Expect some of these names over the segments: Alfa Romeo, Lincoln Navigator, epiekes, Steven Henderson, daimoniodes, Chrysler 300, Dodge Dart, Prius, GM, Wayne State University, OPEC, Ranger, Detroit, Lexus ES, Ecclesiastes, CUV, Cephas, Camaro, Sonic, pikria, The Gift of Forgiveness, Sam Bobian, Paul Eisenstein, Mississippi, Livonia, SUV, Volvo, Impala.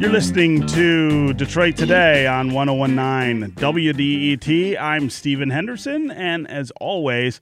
You're listening to Detroit Today on 101.9 WDET. I'm Steven Henderson, and as always,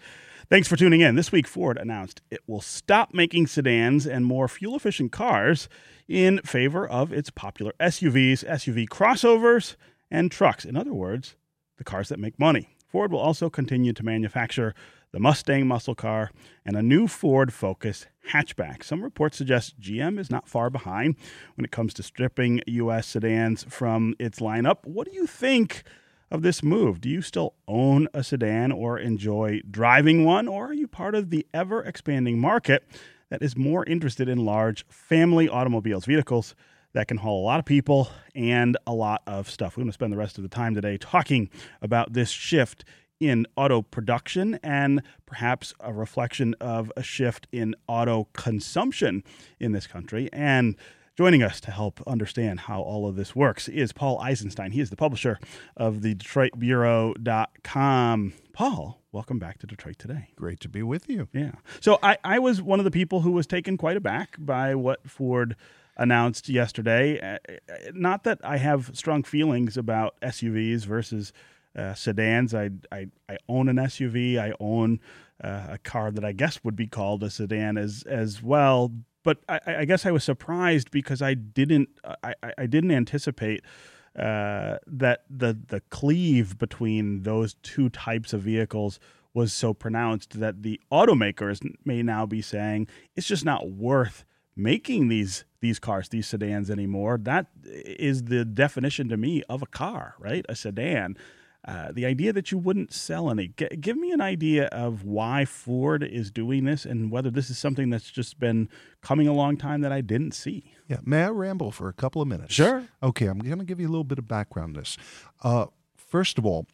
thanks for tuning in. This week, Ford announced it will stop making sedans and more fuel-efficient cars in favor of its popular SUVs, SUV crossovers, and trucks. In other words, the cars that make money. Ford will also continue to manufacture the Mustang muscle car, and a new Ford-focused hatchback. Some reports suggest GM is not far behind when it comes to stripping U.S. sedans from its lineup. What do you think of this move? Do you still own a sedan or enjoy driving one, or are you part of the ever-expanding market that is more interested in large family automobiles, vehicles that can haul a lot of people and a lot of stuff? We're going to spend the rest of the time today talking about this shift in auto production and perhaps a reflection of a shift in auto consumption in this country. And joining us to help understand how all of this works is Paul Eisenstein. He is the publisher of the DetroitBureau.com. Paul, welcome back to Detroit Today. Great to be with you. Yeah. So I was one of the people who was taken quite aback by what Ford announced yesterday. Not that I have strong feelings about SUVs versus sedans. I own an SUV. I own a car that I guess would be called a sedan as well. But I guess I was surprised because I didn't anticipate that the cleave between those two types of vehicles was so pronounced that the automakers may now be saying it's just not worth making these cars, these sedans anymore. That is the definition to me of a car, right? A sedan. The idea that you wouldn't sell any. Give me an idea of why Ford is doing this and whether this is something that's just been coming a long time that I didn't see. Yeah, may I ramble for a couple of minutes? Sure. Okay, I'm going to give you a little bit of background on this. First of all,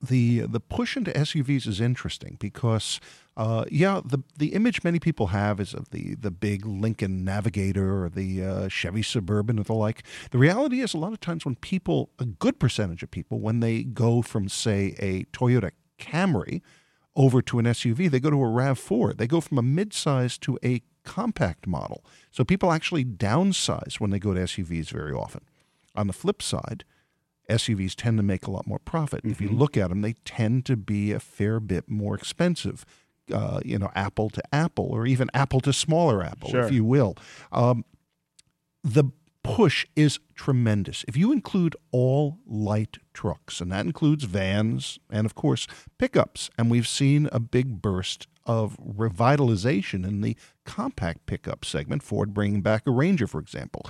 the push into SUVs is interesting because, the image many people have is of the big Lincoln Navigator or the Chevy Suburban or the like. The reality is a lot of times when people, a good percentage of people, when they go from, say, a Toyota Camry over to an SUV, they go to a RAV4. They go from a midsize to a compact model. So people actually downsize when they go to SUVs very often. On the flip side, SUVs tend to make a lot more profit. Mm-hmm. If you look at them, they tend to be a fair bit more expensive, apple to apple or even apple to smaller apple, sure, if you will. The push is tremendous. If you include all light trucks, and that includes vans and, of course, pickups, and we've seen a big burst of revitalization in the compact pickup segment, Ford bringing back a Ranger, for example.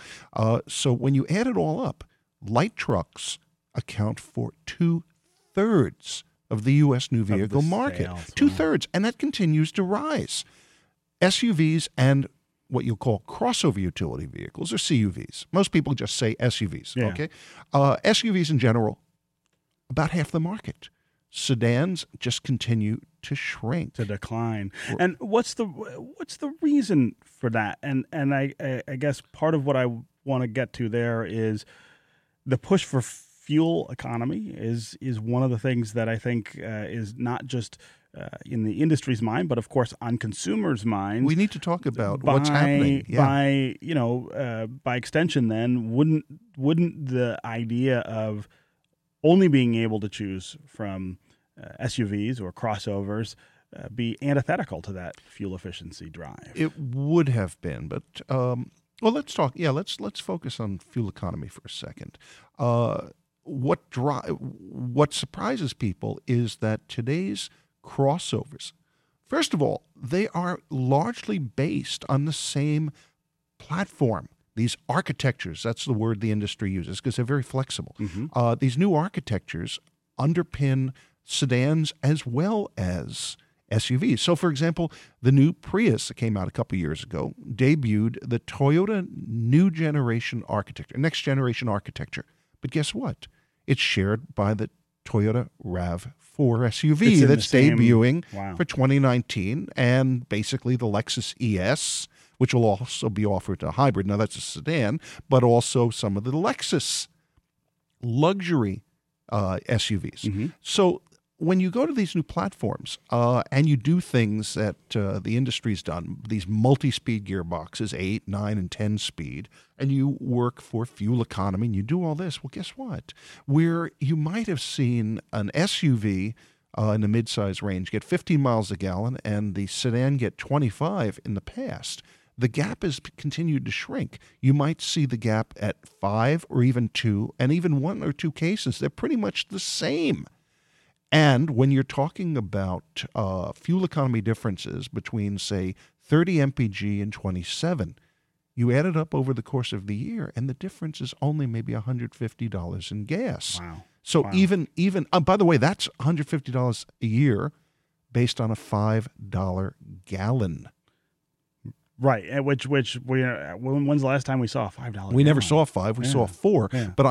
So when you add it all up, light trucks account for 2/3 of the U.S. new vehicle market. Wow. 2/3, and that continues to rise. SUVs and what you'll call crossover utility vehicles, or CUVs. Most people just say SUVs, yeah. Okay? SUVs in general, about half the market. Sedans just continue to shrink. To decline. And what's the reason for that? And I guess part of what I want to get to there is the push for fuel economy is one of the things that I think is not just in the industry's mind, but of course on consumers' minds. We need to talk about what's happening. Yeah. By extension, then wouldn't the idea of only being able to choose from SUVs or crossovers be antithetical to that fuel efficiency drive? It would have been, but. Well, let's talk. Yeah, let's focus on fuel economy for a second. What surprises people is that today's crossovers, first of all, they are largely based on the same platform. These architectures, that's the word the industry uses because they're very flexible. Mm-hmm. These new architectures underpin sedans as well as SUVs. So, for example, the new Prius that came out a couple of years ago debuted the Toyota next generation architecture. But guess what? It's shared by the Toyota RAV4 SUV that's debuting for 2019, and basically the Lexus ES, which will also be offered to hybrid. Now, that's a sedan, but also some of the Lexus luxury SUVs. Mm-hmm. So when you go to these new platforms and you do things that the industry's done, these multi-speed gearboxes, 8, 9, and 10 speed, and you work for fuel economy and you do all this, well, guess what? Where you might have seen an SUV in the midsize range get 15 miles a gallon and the sedan get 25 in the past, the gap has continued to shrink. You might see the gap at 5 or even 2, and even 1 or 2 cases, they're pretty much the same. And when you're talking about fuel economy differences between, say, 30 mpg and 27, you add it up over the course of the year, and the difference is only maybe $150 in gas. Wow. So by the way, that's $150 a year based on a $5 gallon. Right, which when's the last time we saw $5? We never saw $5. We saw $4. Yeah. But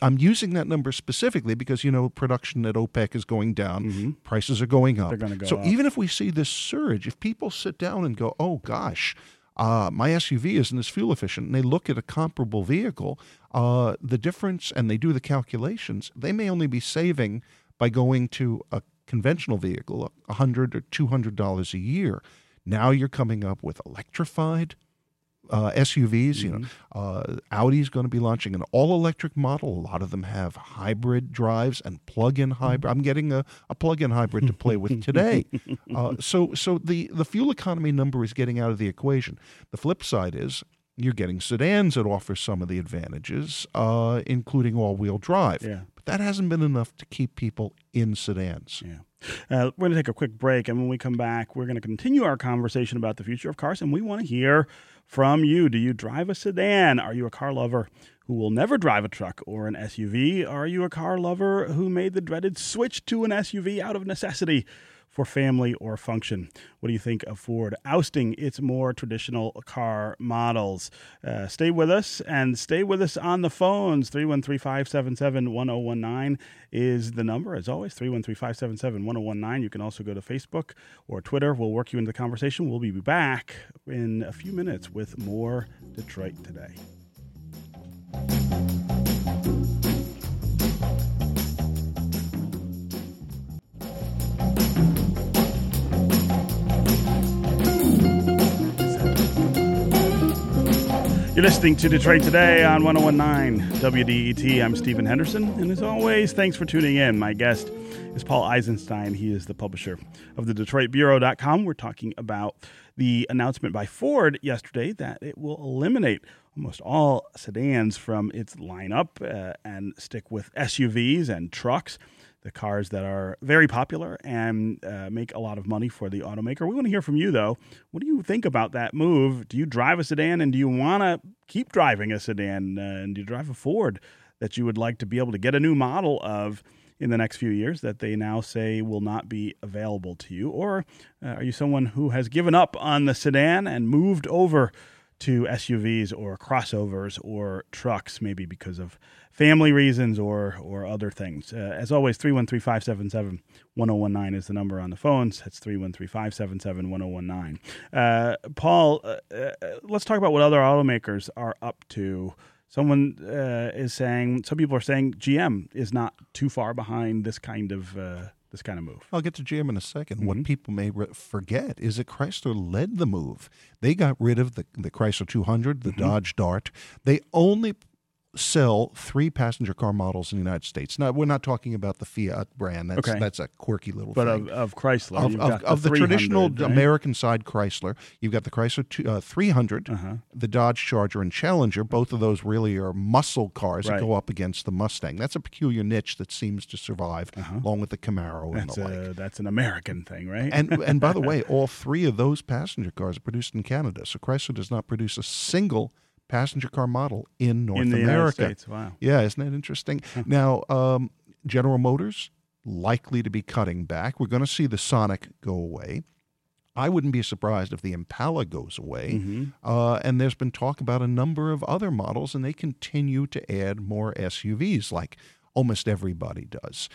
I'm using that number specifically because production at OPEC is going down, prices are going up. They're going to go up. Even if we see this surge, if people sit down and go, oh gosh, my SUV isn't as fuel efficient, and they look at a comparable vehicle, the difference, and they do the calculations, they may only be saving by going to a conventional vehicle $100 or $200 a year. Now you're coming up with electrified SUVs. Audi's going to be launching an all-electric model. A lot of them have hybrid drives and plug-in hybrid. I'm getting a plug-in hybrid to play with today. So the fuel economy number is getting out of the equation. The flip side is you're getting sedans that offer some of the advantages, including all-wheel drive. Yeah. But that hasn't been enough to keep people in sedans. Yeah. We're going to take a quick break, and when we come back, we're going to continue our conversation about the future of cars, and we want to hear from you. Do you drive a sedan? Are you a car lover who will never drive a truck or an SUV? Are you a car lover who made the dreaded switch to an SUV out of necessity for family or function? What do you think of Ford ousting its more traditional car models? Stay with us, and stay with us on the phones. 313-577-1019 is the number, as always, 313-577-1019. You can also go to Facebook or Twitter. We'll work you into the conversation. We'll be back in a few minutes with more Detroit Today. You're listening to Detroit Today on 101.9 WDET. I'm Steven Henderson, and as always, thanks for tuning in. My guest is Paul Eisenstein. He is the publisher of the DetroitBureau.com. We're talking about the announcement by Ford yesterday that it will eliminate almost all sedans from its lineup and stick with SUVs and trucks, the cars that are very popular and make a lot of money for the automaker. We want to hear from you, though. What do you think about that move? Do you drive a sedan, and do you want to keep driving a sedan? And do you drive a Ford that you would like to be able to get a new model of in the next few years that they now say will not be available to you? Or are you someone who has given up on the sedan and moved over to SUVs or crossovers or trucks, maybe because of family reasons or other things? As always, 313-577-1019 is the number on the phones. That's 313-577-1019. Paul, let's talk about what other automakers are up to. Some people are saying GM is not too far behind this kind of move. I'll get to GM in a second. Mm-hmm. What people may forget is that Chrysler led the move. They got rid of the Chrysler 200, the Dodge Dart. They only sell 3 passenger car models in the United States. Now, we're not talking about the Fiat brand. That's a quirky little thing. But of Chrysler. Of the traditional American side Chrysler, you've got the Chrysler 300, the Dodge Charger, and Challenger. Both of those really are muscle cars that go up against the Mustang. That's a peculiar niche that seems to survive, along with the Camaro and the like. That's an American thing, right? And by the way, all 3 of those passenger cars are produced in Canada, so Chrysler does not produce a single passenger car model in North America. In the United States, wow. Yeah, isn't that interesting? Now, General Motors, likely to be cutting back. We're going to see the Sonic go away. I wouldn't be surprised if the Impala goes away. And there's been talk about a number of other models, and they continue to add more SUVs, like almost everybody does.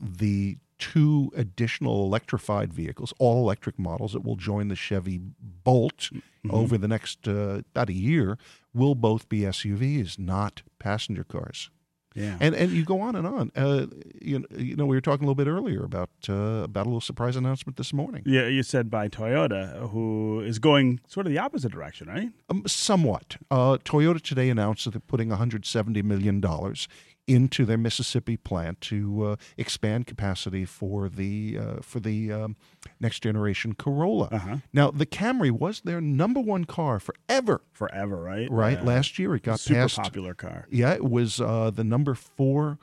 The 2 additional electrified vehicles, all-electric models that will join the Chevy Bolt over the next about a year, will both be SUVs, not passenger cars. Yeah. And you go on. You know, we were talking a little bit earlier about a little surprise announcement this morning. Yeah, you said by Toyota, who is going sort of the opposite direction, right? Somewhat. Toyota today announced that they're putting $170 million into their Mississippi plant to expand capacity for the next generation Corolla. Uh-huh. Now, the Camry was their number one car forever. Forever, right? Right. Yeah. Last year, it got past. Super popular car. Yeah, it was the number four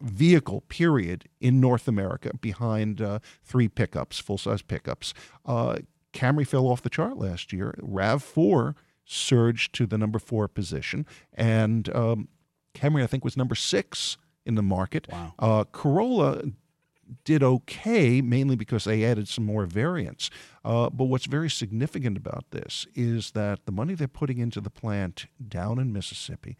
vehicle, period, in North America, behind three pickups, full-size pickups. Camry fell off the chart last year. RAV4 surged to the number four position, and Camry, I think, was number six in the market. Wow. Corolla did okay, mainly because they added some more variants. But what's very significant about this is that the money they're putting into the plant down in Mississippi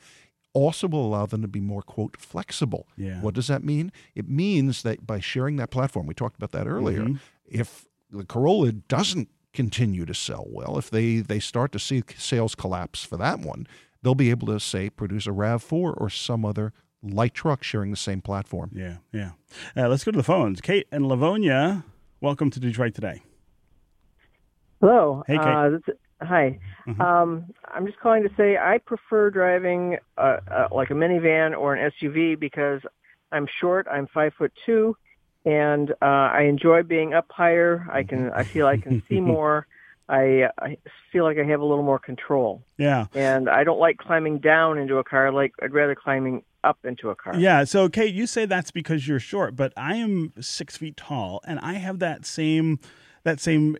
also will allow them to be more, quote, flexible. Yeah. What does that mean? It means that by sharing that platform, we talked about that earlier, mm-hmm. if the Corolla doesn't continue to sell well, if they start to see sales collapse for that one, they'll be able to, say, produce a RAV4 or some other light truck sharing the same platform. Yeah, yeah. Let's go to the phones. Kate and Livonia, welcome to Detroit Today. Hello. Hey, Kate. Hi. Mm-hmm. I'm just calling to say I prefer driving like a minivan or an SUV because I'm short. I'm 5'2", and I enjoy being up higher. I feel I can see more. I feel like I have a little more control. Yeah. And I don't like climbing down into a car. I'd rather climbing up into a car. Yeah. So, Kate, you say that's because you're short, but I am 6 feet tall, and I have that same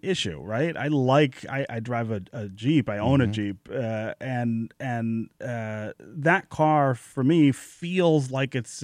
issue, right? I drive a Jeep. I own mm-hmm. a Jeep, and that car for me feels like it's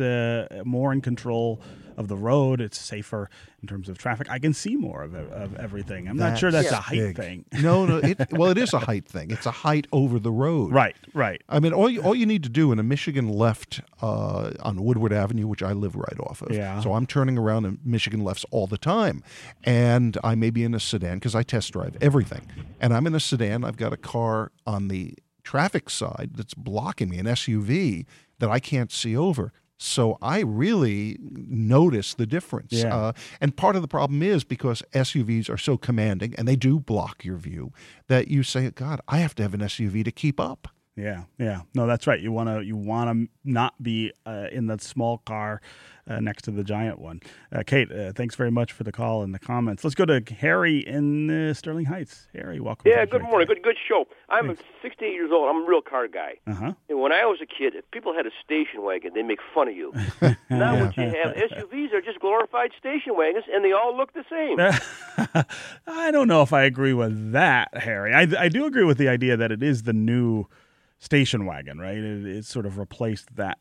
more in control of the road. It's safer in terms of traffic. I can see more of everything. I'm not sure that's a height thing. No. It is a height thing. It's a height over the road. Right. I mean, all you need to do in a Michigan left on Woodward Avenue, which I live right off of. Yeah. So I'm turning around in Michigan lefts all the time, and I may be in a sedan because I test drive everything, and I'm in a sedan. I've got a car on the traffic side that's blocking me, an SUV that I can't see over. So I really notice the difference. Yeah. And part of the problem is because SUVs are so commanding and they do block your view that you say, God, I have to have an SUV to keep up. Yeah. Yeah. No, that's right. You want to not be in that small car next to the giant one. Kate, thanks very much for the call and the comments. Let's go to Harry in Sterling Heights. Harry, welcome. Yeah, good morning. Good show. I'm 68 years old. I'm a real car guy. Uh-huh. And when I was a kid, if people had a station wagon, they'd make fun of you. Now what you have, SUVs are just glorified station wagons, and they all look the same. I don't know if I agree with that, Harry. I do agree with the idea that it is the new station wagon, right? It sort of replaced that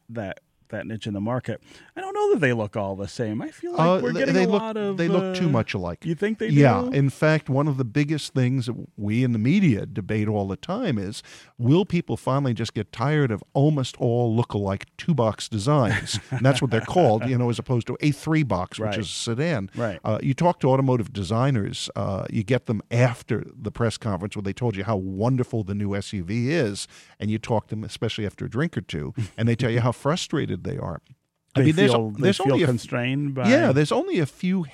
niche in the market. I don't know that they look all the same. I feel like we're getting They look too much alike. You think they do? Yeah. In fact, one of the biggest things that we in the media debate all the time is, will people finally just get tired of almost all look-alike two-box designs? And that's what they're called, you know, as opposed to a three-box, which is a sedan. Right. You talk to automotive designers, you get them after the press conference where they told you how wonderful the new SUV is, and you talk to them, especially after a drink or two, and they tell you how frustrated they are. They feel constrained by... Yeah, there's only a few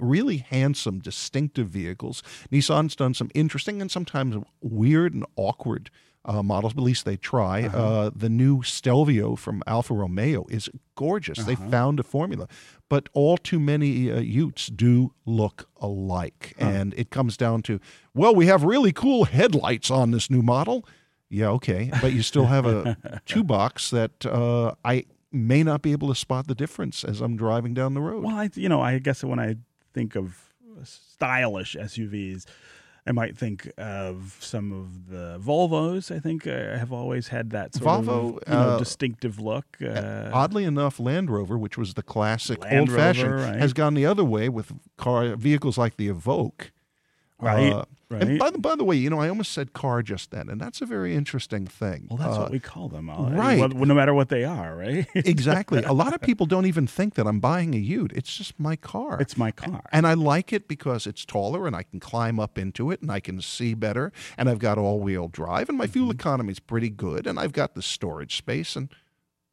really handsome, distinctive vehicles. Nissan's done some interesting and sometimes weird and awkward models, but at least they try. Uh-huh. The new Stelvio from Alfa Romeo is gorgeous. Uh-huh. They found a formula. But all too many Utes do look alike. Uh-huh. And it comes down to, well, we have really cool headlights on this new model. Yeah, okay, but you still have a two-box that I may not be able to spot the difference as I'm driving down the road. Well, I guess when I think of stylish SUVs, I might think of some of the Volvos. I think have always had that sort of distinctive look. Oddly enough, Land Rover, which was the classic old-fashioned, has gone the other way with vehicles like the Evoque. Right. Right. And by the way, you know, I almost said car just then, and that's a very interesting thing. Well, that's what we call them, right? No matter what they are, right? Exactly. A lot of people don't even think that I'm buying a Ute. It's just my car. It's my car, and I like it because it's taller, and I can climb up into it, and I can see better, and I've got all-wheel drive, and my fuel economy is pretty good, and I've got the storage space, and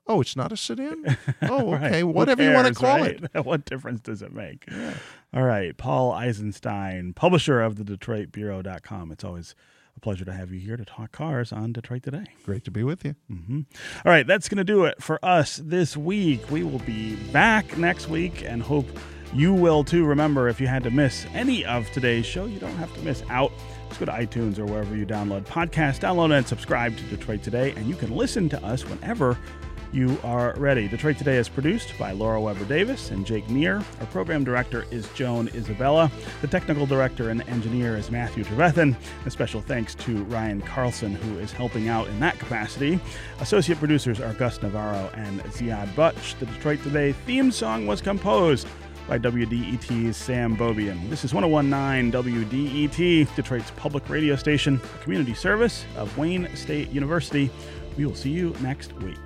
Oh, it's not a sedan? Oh, okay. Right. Whatever you want to call it. What difference does it make? Yeah. All right. Paul Eisenstein, publisher of the DetroitBureau.com. It's always a pleasure to have you here to talk cars on Detroit Today. Great to be with you. Mm-hmm. All right. That's going to do it for us this week. We will be back next week and hope you will, too. Remember, if you had to miss any of today's show, you don't have to miss out. Just go to iTunes or wherever you download podcasts. Download and subscribe to Detroit Today, and you can listen to us whenever you are ready. Detroit Today is produced by Laura Weber-Davis and Jake Neer. Our program director is Joan Isabella. The technical director and engineer is Matthew Trevethan. A special thanks to Ryan Carlson, who is helping out in that capacity. Associate producers are Gus Navarro and Ziad Butch. The Detroit Today theme song was composed by WDET's Sam Bobian. This is 101.9 WDET, Detroit's public radio station, a community service of Wayne State University. We will see you next week.